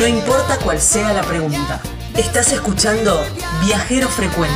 No importa cuál sea la pregunta. Estás escuchando Viajero Frecuente.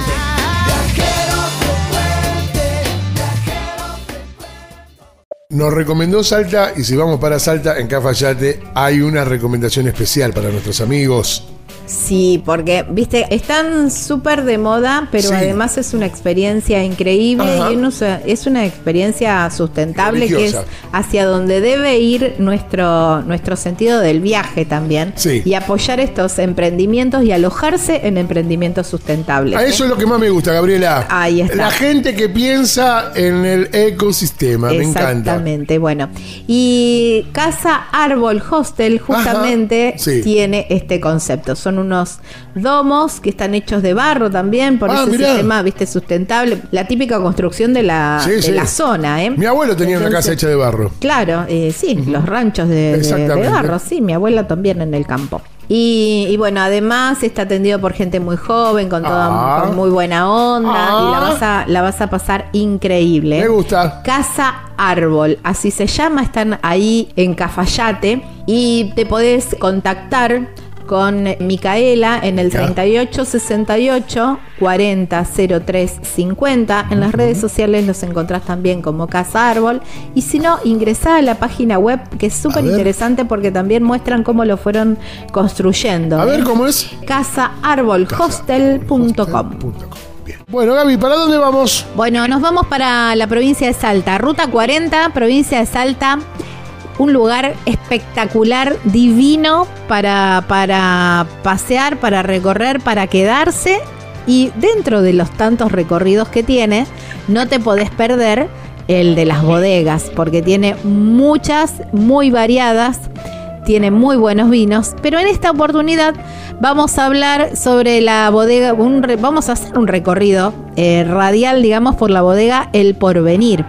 Nos recomendó Salta, y si vamos para Salta, en Cafayate hay una recomendación especial para nuestros amigos. Sí, porque, viste, están súper de moda, pero sí, además es una experiencia increíble. Ajá. Y es una experiencia sustentable, religiosa, que es hacia donde debe ir nuestro sentido del viaje también. Sí. Y apoyar estos emprendimientos y alojarse en emprendimientos sustentables. A eso es lo que más me gusta, Gabriela. Ahí está. La gente que piensa en el ecosistema, me encanta. Exactamente, bueno. Y Casa Árbol Hostel justamente tiene este concepto. Son unos domos que están hechos de barro también, por ese sistema, viste, sustentable, la típica construcción de la zona, ¿eh? Mi abuelo tenía una casa hecha de barro. Claro, los ranchos de barro, sí, mi abuela también en el campo. Y bueno, además está atendido por gente muy joven, con muy buena onda, y la vas a pasar increíble. Me gusta. Casa Árbol, así se llama, están ahí en Cafayate, y te podés contactar con Micaela en el 3868 400350. En las redes sociales los encontrás también como Casa Árbol, y si no, ingresá a la página web, que es súper interesante porque también muestran cómo lo fueron construyendo. A ver, ¿cómo es? casaarbolhostel.com. Bien. Bueno, Gaby, ¿para dónde vamos? Bueno, nos vamos para la provincia de Salta, Ruta 40, provincia de Salta. Un lugar espectacular, divino para pasear, para recorrer, para quedarse. Y dentro de los tantos recorridos que tiene, no te podés perder el de las bodegas, porque tiene muchas, muy variadas, tiene muy buenos vinos. Pero en esta oportunidad vamos a hablar sobre la bodega, vamos a hacer un recorrido radial, digamos, por la bodega El Porvenir.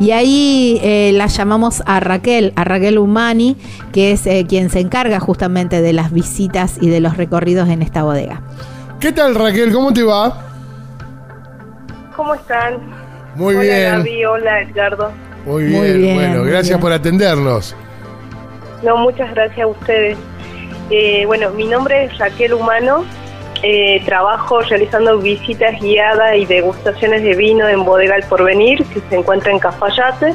Y ahí la llamamos a Raquel Humani, que es quien se encarga justamente de las visitas y de los recorridos en esta bodega. ¿Qué tal, Raquel? ¿Cómo te va? ¿Cómo están? Muy bien. Hola, Gaby. Hola, Edgardo. Muy bien. Bueno, gracias por atendernos. No, muchas gracias a ustedes. Bueno, mi nombre es Raquel Humano, trabajo realizando visitas guiadas y degustaciones de vino en Bodega El Porvenir, que se encuentra en Cafayate,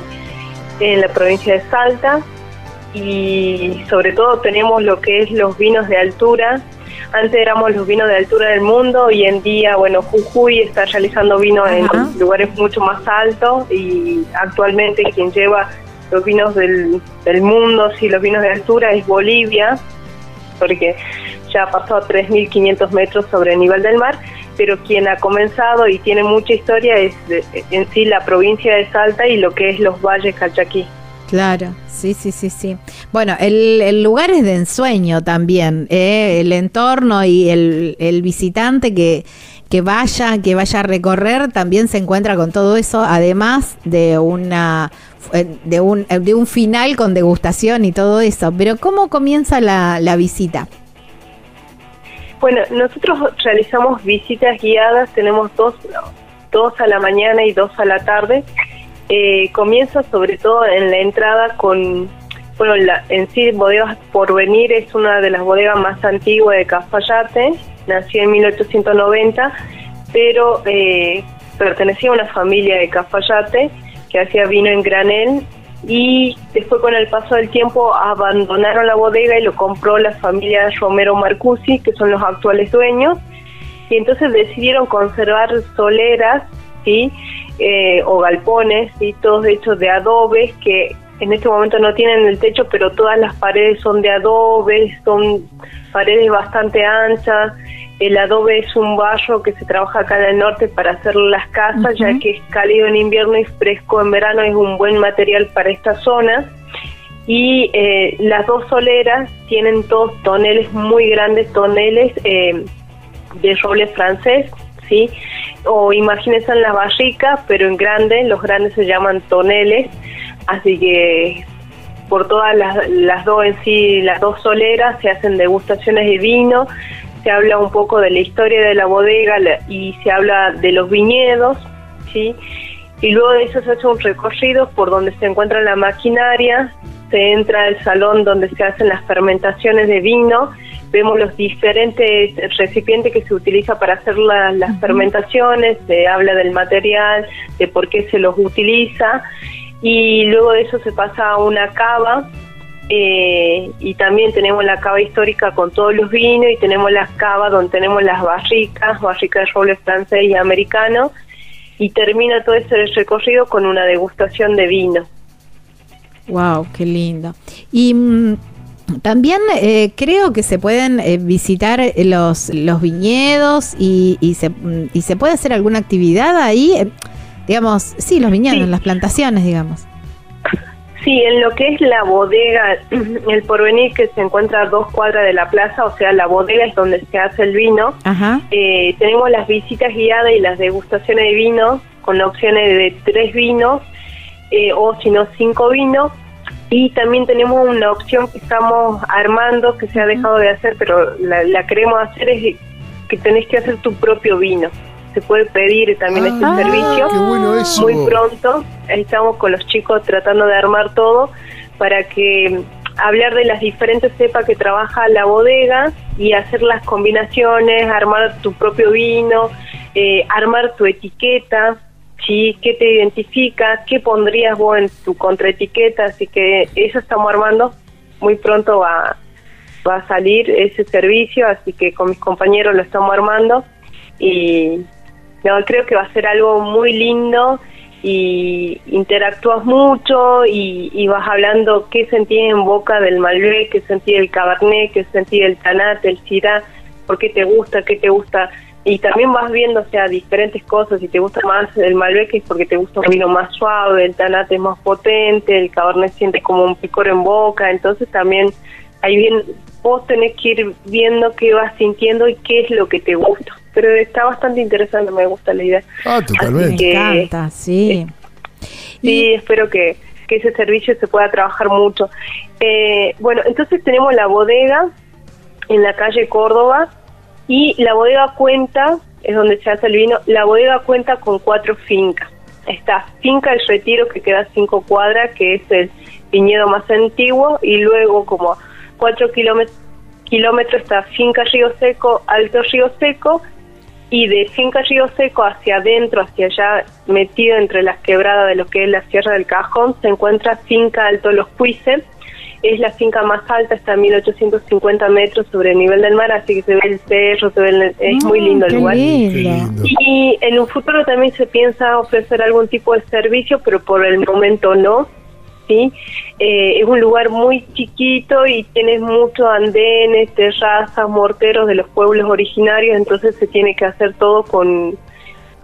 en la provincia de Salta, y sobre todo tenemos lo que es los vinos de altura. Antes éramos los vinos de altura del mundo, y en día, bueno, Jujuy está realizando vino en lugares mucho más altos, y actualmente quien lleva los vinos del mundo, sí, los vinos de altura es Bolivia, porque ya pasó a 3.500 metros sobre el nivel del mar, pero quien ha comenzado y tiene mucha historia es en sí la provincia de Salta y lo que es los Valles Calchaquí. Claro, sí. Bueno, el lugar es de ensueño también, el entorno y el visitante que vaya a recorrer también se encuentra con todo eso, además de un final con degustación y todo eso. Pero ¿cómo comienza la visita? Bueno, nosotros realizamos visitas guiadas, tenemos dos a la mañana y dos a la tarde. Comienza sobre todo en la entrada con, bueno, en sí Bodegas Porvenir es una de las bodegas más antiguas de Cafayate, nació en 1890, pero pertenecía a una familia de Cafayate que hacía vino en granel, y después con el paso del tiempo abandonaron la bodega y lo compró la familia Romero Marcuzzi, que son los actuales dueños, y entonces decidieron conservar soleras, ¿sí? O galpones, ¿sí? Todos hechos de adobes, que en este momento no tienen el techo, pero todas las paredes son de adobes, son paredes bastante anchas. El adobe es un barro que se trabaja acá en el norte para hacer las casas, ya que es cálido en invierno y fresco en verano, es un buen material para esta zona. Y las dos soleras tienen todos toneles muy grandes, toneles de roble francés, ¿sí? O imagínense en las barricas, pero en grande, los grandes se llaman toneles, así que por todas las dos en sí, las dos soleras, se hacen degustaciones de vino. Se habla un poco de la historia de la bodega y se habla de los viñedos, ¿sí? Y luego de eso se hace un recorrido por donde se encuentra la maquinaria, se entra al salón donde se hacen las fermentaciones de vino, vemos los diferentes recipientes que se utilizan para hacer las fermentaciones, se habla del material, de por qué se los utiliza, y luego de eso se pasa a una cava, y también tenemos la cava histórica con todos los vinos, y tenemos las cavas donde tenemos las barricas de roble francés y americano, y termina todo ese recorrido con una degustación de vino. Wow, qué lindo. Y también creo que se pueden visitar los viñedos y se puede hacer alguna actividad ahí, digamos, sí, los viñedos, sí, las plantaciones, digamos. Sí, en lo que es la bodega El Porvenir, que se encuentra a 2 cuadras de la plaza, o sea, la bodega es donde se hace el vino. Ajá. Tenemos las visitas guiadas y las degustaciones de vino, con opciones de 3 vinos, o si no, 5 vinos. Y también tenemos una opción que estamos armando, que se ha dejado de hacer, pero la queremos hacer, es que tenés que hacer tu propio vino. Se puede pedir también este servicio. Qué bueno eso. Muy pronto estamos con los chicos tratando de armar todo para que hablar de las diferentes cepas que trabaja la bodega y hacer las combinaciones, armar tu propio vino, armar tu etiqueta. Sí, ¿qué te identifica? ¿Qué pondrías vos en tu contraetiqueta? Así que eso estamos armando. Muy pronto va a salir ese servicio, así que con mis compañeros lo estamos armando. Y no, creo que va a ser algo muy lindo y interactúas mucho y vas hablando qué sentí en boca del Malbec, qué sentí del Cabernet, qué sentí del Tanat, el Syrah, por qué te gusta, Y también vas viendo, o sea, diferentes cosas. Si te gusta más el Malbec es porque te gusta un vino más suave, el Tanat es más potente, el Cabernet siente como un picor en boca. Entonces también ahí bien vos tenés que ir viendo qué vas sintiendo y qué es lo que te gusta. Pero está bastante interesante, me gusta la idea. Ah, totalmente. Me encanta, sí. Sí, espero que ese servicio se pueda trabajar mucho. Bueno, entonces tenemos la bodega en la calle Córdoba, y la bodega cuenta, es donde se hace el vino, la bodega cuenta con 4 fincas. Está Finca El Retiro, que queda a 5 cuadras, que es el viñedo más antiguo, y luego como 4 kilómetros está Finca Río Seco, Alto Río Seco, y de Finca Río Seco hacia adentro, hacia allá, metido entre las quebradas de lo que es la Sierra del Cajón, se encuentra Finca Alto Los Cuyes. Es la finca más alta, está a 1850 metros sobre el nivel del mar, así que se ve el cerro, es muy lindo el lugar. Lindo. Y en un futuro también se piensa ofrecer algún tipo de servicio, pero por el momento no, ¿sí? Es un lugar muy chiquito y tiene muchos andenes, terrazas, morteros de los pueblos originarios, entonces se tiene que hacer todo con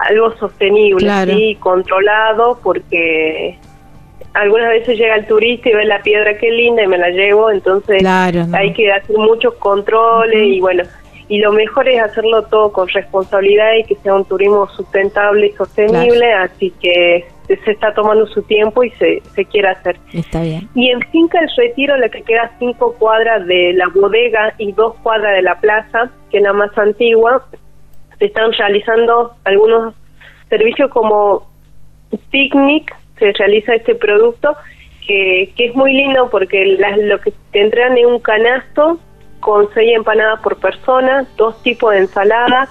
algo sostenible, claro, ¿sí? Controlado, porque algunas veces llega el turista y ve la piedra, qué linda, y me la llevo, entonces claro, no, hay que hacer muchos controles, y bueno, y lo mejor es hacerlo todo con responsabilidad y que sea un turismo sustentable y sostenible, claro, así que se está tomando su tiempo y se quiere hacer. Está bien. Y en Finca El Retiro, la que queda a 5 cuadras de la bodega y 2 cuadras de la plaza, que es la más antigua, se están realizando algunos servicios como picnic. Se realiza este producto que es muy lindo porque lo que te entregan es un canasto con 6 empanadas por persona, 2 tipos de ensalada,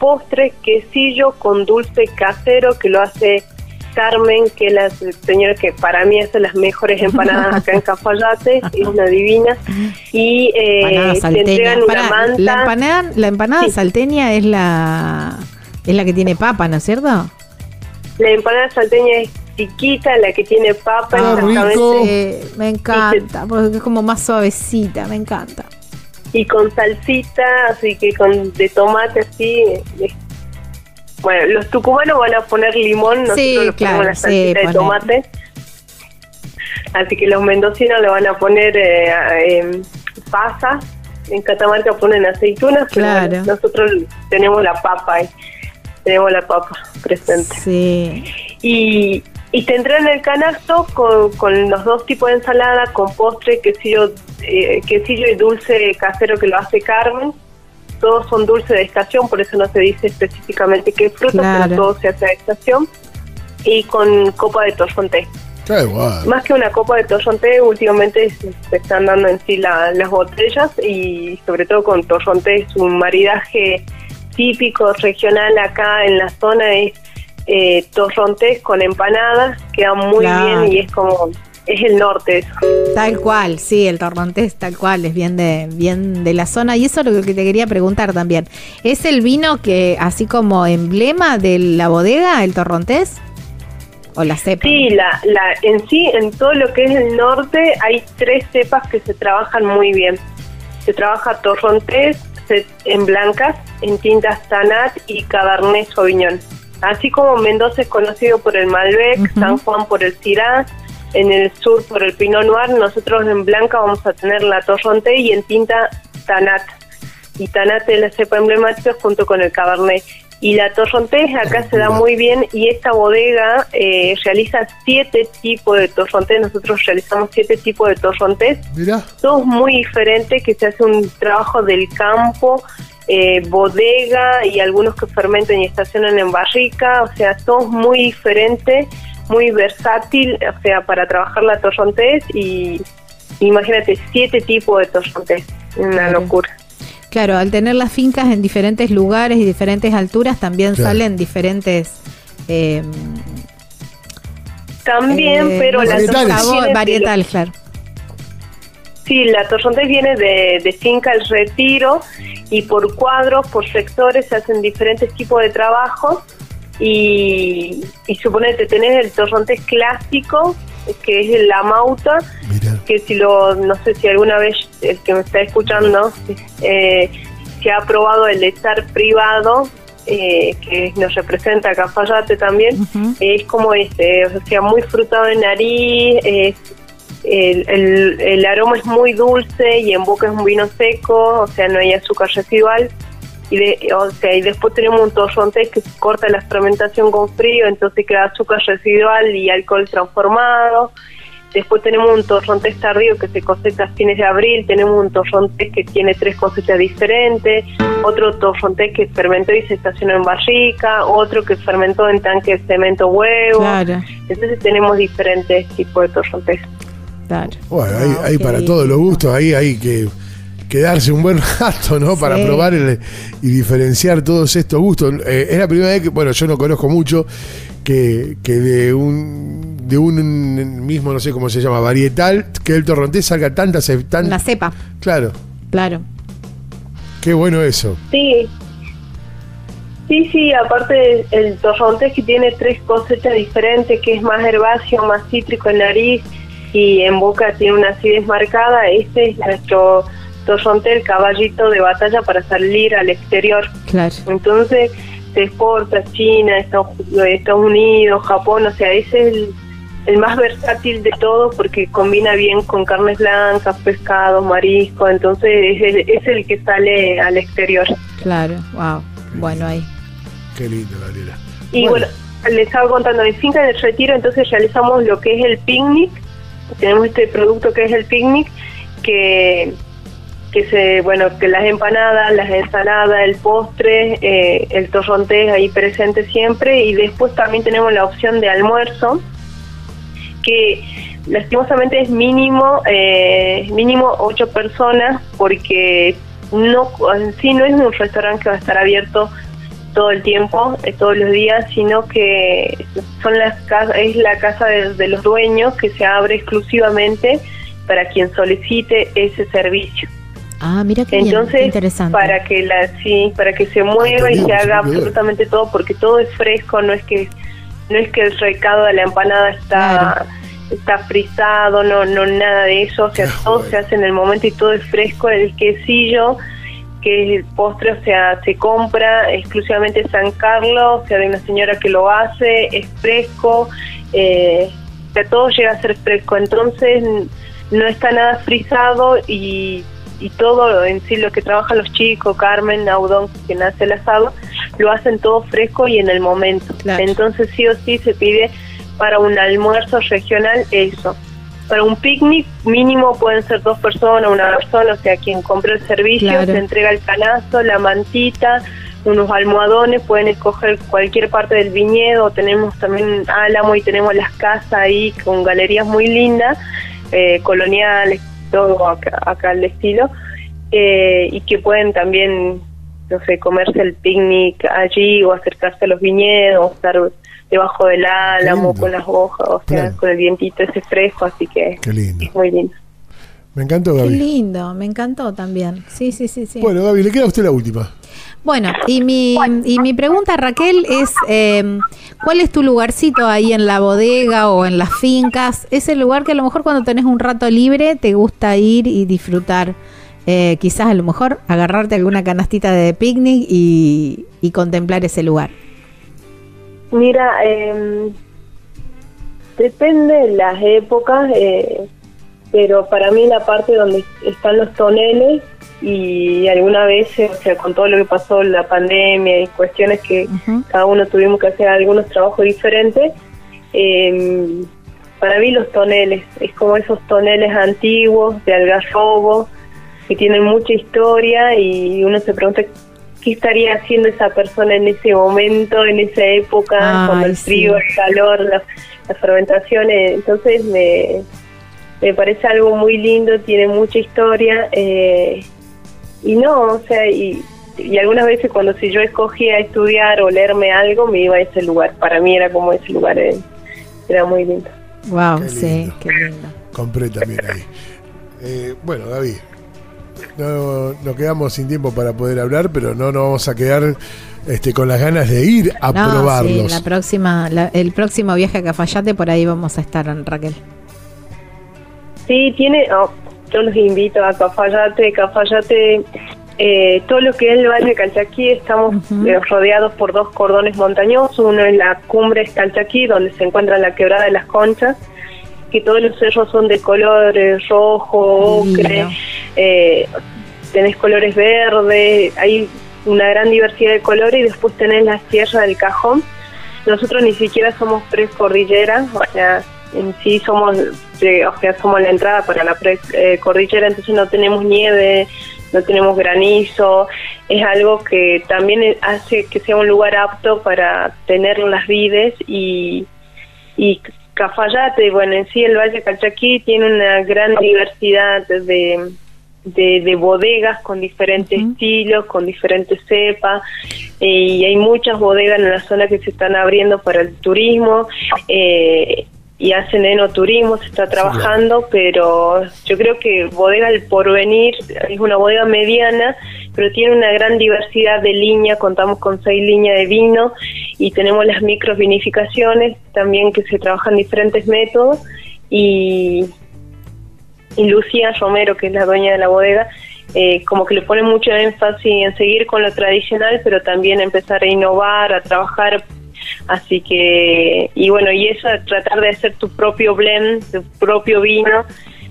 postres, quesillo con dulce casero que lo hace Carmen, que es la señora que para mí hace las mejores empanadas acá en Cafayate, es una divina, y te entregan una manta. La empanada sí, salteña es la que tiene papa, ¿no es cierto? La empanada salteña es chiquita, la que tiene papa, exactamente. Me encanta, porque es como más suavecita, me encanta. Y con salsita, así que de tomate, así. Bueno, los tucumanos van a poner limón, nosotros le ponemos la salsita de tomate. Así que los mendocinos le van a poner pasas, en Catamarca ponen aceitunas, claro, pero nosotros tenemos la papa ahí. Tenemos la papa presente. Sí. Y te entregan el canasto con los 2 tipos de ensalada, con postre, quesillo y dulce casero que lo hace Carmen. Todos son dulce de estación, por eso no se dice específicamente qué fruta, claro, pero todo se hace de estación. Y con copa de torfón té. Más que una copa de Torronté, últimamente se están dando en sí las botellas, y sobre todo con Torronté es un maridaje típico regional acá en la zona, es Torrontés con empanadas, queda muy bien y es como... Es el norte eso. Tal cual, sí, el torrontés, tal cual, es bien de la zona. Y eso es lo que te quería preguntar también. ¿Es el vino que, así como emblema de la bodega, el torrontés? ¿O la cepa? Sí, en sí, en todo lo que es el norte, hay tres cepas que se trabajan muy bien. Se trabaja torrontés en blancas, en tintas Tanat y Cabernet Sauvignon. Así como Mendoza es conocido por el Malbec, San Juan por el Syrah, en el sur por el Pinot Noir, nosotros en blanca vamos a tener la Torronté y en tinta Tanat. Y Tanat es la cepa emblemática junto con el Cabernet. Y la Torronté acá se da muy bien, y esta bodega realiza 7 tipos de Torronté. Nosotros realizamos 7 tipos de Torrontés, todos muy diferentes, que se hace un trabajo del campo, bodega, y algunos que fermentan y estacionan en barrica, o sea, todos muy diferentes, muy versátil, o sea, para trabajar la torrontés, y imagínate, 7 tipos de torrontés, una locura. Claro, al tener las fincas en diferentes lugares y diferentes alturas, también salen diferentes... pero la torrontés varietal, claro. Sí, la torrontés viene de Finca El Retiro, y por cuadros, por sectores, se hacen diferentes tipos de trabajo. Y suponete, tenés el torrontés clásico, que es la mauta, que si no sé si alguna vez el que me está escuchando se ha probado el estar privado, que nos representa Cafayate también, es como este, o sea, muy frutado de nariz, el aroma es muy dulce y en boca es un vino seco, o sea, no hay azúcar residual. Y después tenemos un torrontés que corta la fermentación con frío, entonces queda azúcar residual y alcohol transformado. Después tenemos un torrontés tardío que se cosecha a fines de abril. Tenemos un torrontés que tiene 3 cosechas diferentes. Otro torrontés que fermentó y se estacionó en barrica. Otro que fermentó en tanque de cemento huevo. Claro. Entonces tenemos diferentes tipos de torrontés. Claro. Bueno, hay para todos los gustos, hay que... quedarse un buen rato, ¿no? Sí. Para probar y diferenciar todos estos gustos. Es la primera vez que, bueno, yo no conozco mucho que de un mismo, no sé cómo se llama, varietal, que el torrontés salga tanta la cepa. Claro. Qué bueno eso. Sí, aparte el torrontés que tiene 3 cosechas diferentes, que es más herbáceo, más cítrico en nariz y en boca tiene una acidez marcada. Este es nuestro torrontés, el caballito de batalla para salir al exterior. Claro. Entonces se exporta a China, Estados Unidos, Japón, o sea, ese es el más versátil de todos porque combina bien con carnes blancas, pescados, mariscos, entonces es el que sale al exterior. Claro, wow, bueno ahí. Qué lindo, Gabriela. Y bueno, les estaba contando, en Finca del Retiro entonces realizamos lo que es el picnic, tenemos este producto que es el picnic, que las empanadas, las ensaladas, el postre, el torrontés ahí presente siempre, y después también tenemos la opción de almuerzo, que lastimosamente es mínimo 8 personas, porque no es un restaurante que va a estar abierto todo el tiempo, todos los días, sino que es la casa de los dueños, que se abre exclusivamente para quien solicite ese servicio. Ah, mira qué Entonces, interesante. Para que se mueva y se haga absolutamente todo, porque todo es fresco, no es que el recado de la empanada está frisado, no nada de eso, o sea, todo se hace en el momento y todo es fresco. El quesillo, que es el postre, o sea, se compra exclusivamente en San Carlos, o sea, de una señora que lo hace, es fresco, o sea, todo llega a ser fresco, entonces no está nada frisado y todo en sí lo que trabajan los chicos, Carmen, Audón, quien hace el asado, lo hacen todo fresco y en el momento. Claro. Entonces sí o sí se pide para un almuerzo regional eso. Para un picnic mínimo pueden ser 2 personas, una persona, o sea, quien compra el servicio, se entrega el canasto, la mantita, unos almohadones, pueden escoger cualquier parte del viñedo, tenemos también álamo y tenemos las casas ahí con galerías muy lindas, coloniales, todo acá al estilo, y que pueden también, no sé, comerse el picnic allí o acercarse a los viñedos, estar debajo del álamo con las hojas, o sea, con el vientito ese fresco, así que qué lindo. Es muy lindo. Me encantó, Gaby. Qué lindo, me encantó también. Sí, sí, sí, sí. Bueno, Gaby, le queda a usted la última. Bueno, y mi pregunta, Raquel, es ¿cuál es tu lugarcito ahí en la bodega o en las fincas? Es el lugar que a lo mejor cuando tenés un rato libre te gusta ir y disfrutar. Quizás a lo mejor agarrarte alguna canastita de picnic y contemplar ese lugar. Mira, depende de las épocas, pero para mí la parte donde están los toneles y alguna vez, o sea, con todo lo que pasó, la pandemia y cuestiones que cada uno tuvimos que hacer algunos trabajos diferentes, para mí los toneles, es como esos toneles antiguos de algarrobo, que tienen mucha historia y uno se pregunta qué estaría haciendo esa persona en ese momento, en esa época, cuando el frío, el calor, las fermentaciones, entonces me parece algo muy lindo, tiene mucha historia, y no, o sea, y algunas veces cuando si yo escogía estudiar o leerme algo, me iba a ese lugar, para mí era como ese lugar, era muy lindo. Wow, qué lindo. Sí, qué lindo. Compré también ahí. Bueno, David, nos quedamos sin tiempo para poder hablar, pero no nos vamos a quedar con las ganas de ir a probarlos. Sí, el próximo viaje a Cafayate, por ahí vamos a estar, Raquel. Sí, yo los invito a Cafayate, todo lo que es el Valle de Calchaquí, estamos rodeados por dos cordones montañosos, uno es la cumbre de Calchaquí, donde se encuentra la Quebrada de las Conchas, que todos los cerros son de color rojo, ocre, tenés colores verdes, hay una gran diversidad de colores, y después tenés la Sierra del Cajón. Nosotros ni siquiera somos precordillera, o sea, en sí somos la entrada para la precordillera, entonces no tenemos nieve, no tenemos granizo, es algo que también hace que sea un lugar apto para tener las vides y Cafayate, bueno, en sí el Valle Calchaquí tiene una gran diversidad de bodegas con diferentes estilos, con diferentes cepas, y hay muchas bodegas en la zona que se están abriendo para el turismo, y hacen enoturismo, se está trabajando, pero yo creo que Bodega El Porvenir es una bodega mediana, pero tiene una gran diversidad de líneas, contamos con 6 líneas de vino, y tenemos las microvinificaciones también que se trabajan diferentes métodos, y Lucía Romero, que es la dueña de la bodega, como que le pone mucho énfasis en seguir con lo tradicional, pero también empezar a innovar, a trabajar. Así que, y bueno, y eso, tratar de hacer tu propio blend, tu propio vino,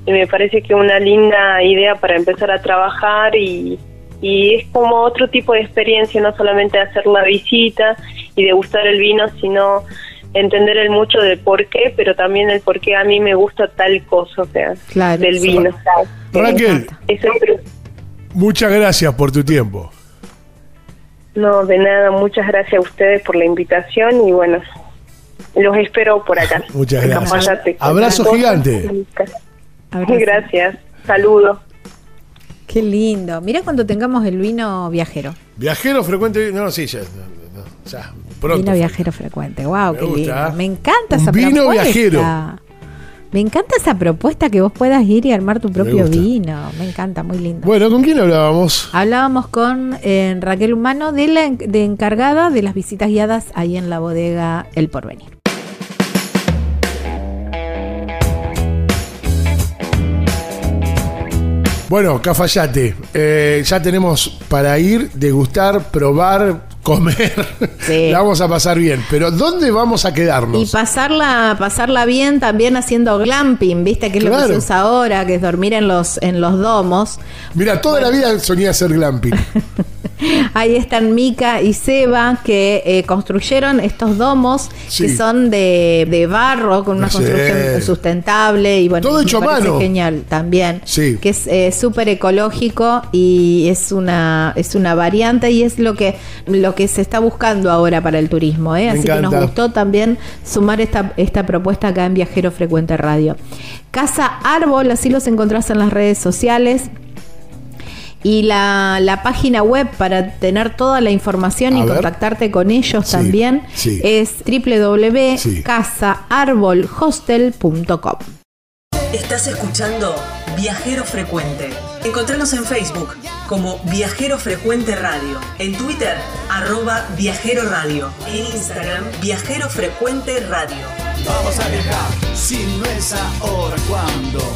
y me parece que es una linda idea para empezar a trabajar, y es como otro tipo de experiencia, no solamente hacer la visita y degustar el vino, sino entender el mucho del por qué, pero también el por qué a mí me gusta tal cosa, o sea, claro, del vino. Raquel, muchas gracias por tu tiempo. No, de nada, muchas gracias a ustedes por la invitación, y bueno, los espero por acá. Muchas gracias. Abrazo gigante. Gracias, saludos. Qué lindo. Mirá cuando tengamos el vino viajero. Viajero frecuente, ya, pronto. Vino viajero frecuente, wow, qué lindo. Me encanta esa propuesta. Vino viajero. Me encanta esa propuesta, que vos puedas ir y armar tu propio vino. Me encanta, muy lindo. Bueno, ¿con quién hablábamos? Hablábamos con Raquel Humano, de encargada de las visitas guiadas ahí en la bodega El Porvenir. Bueno, Cafayate, ya tenemos para ir, degustar, probar, comer, sí. La vamos a pasar bien, pero ¿dónde vamos a quedarnos? Y pasarla bien también haciendo glamping, ¿viste? Que es lo que se usa ahora, que es dormir en los domos. Mira, toda la vida soñé hacer glamping. Ahí están Mica y Seba, que construyeron estos domos, sí, que son de barro, con una construcción sustentable y bueno, todo hecho a mano, genial también, sí, que es súper ecológico y es una variante y es lo que se está buscando ahora para el turismo, ¿eh? Así encanta. Que nos gustó también sumar esta propuesta acá en Viajero Frecuente Radio. Casa Árbol, así los encontrás en las redes sociales. Y la página web para tener toda la información y contactarte con ellos, sí, también, sí, es www.casaarbolhostel.com. Estás escuchando Viajero Frecuente. Encontranos en Facebook como Viajero Frecuente Radio, en Twitter @Viajero Radio, en Instagram Viajero Frecuente Radio. Vamos a viajar, si no es ahora, ¿cuándo?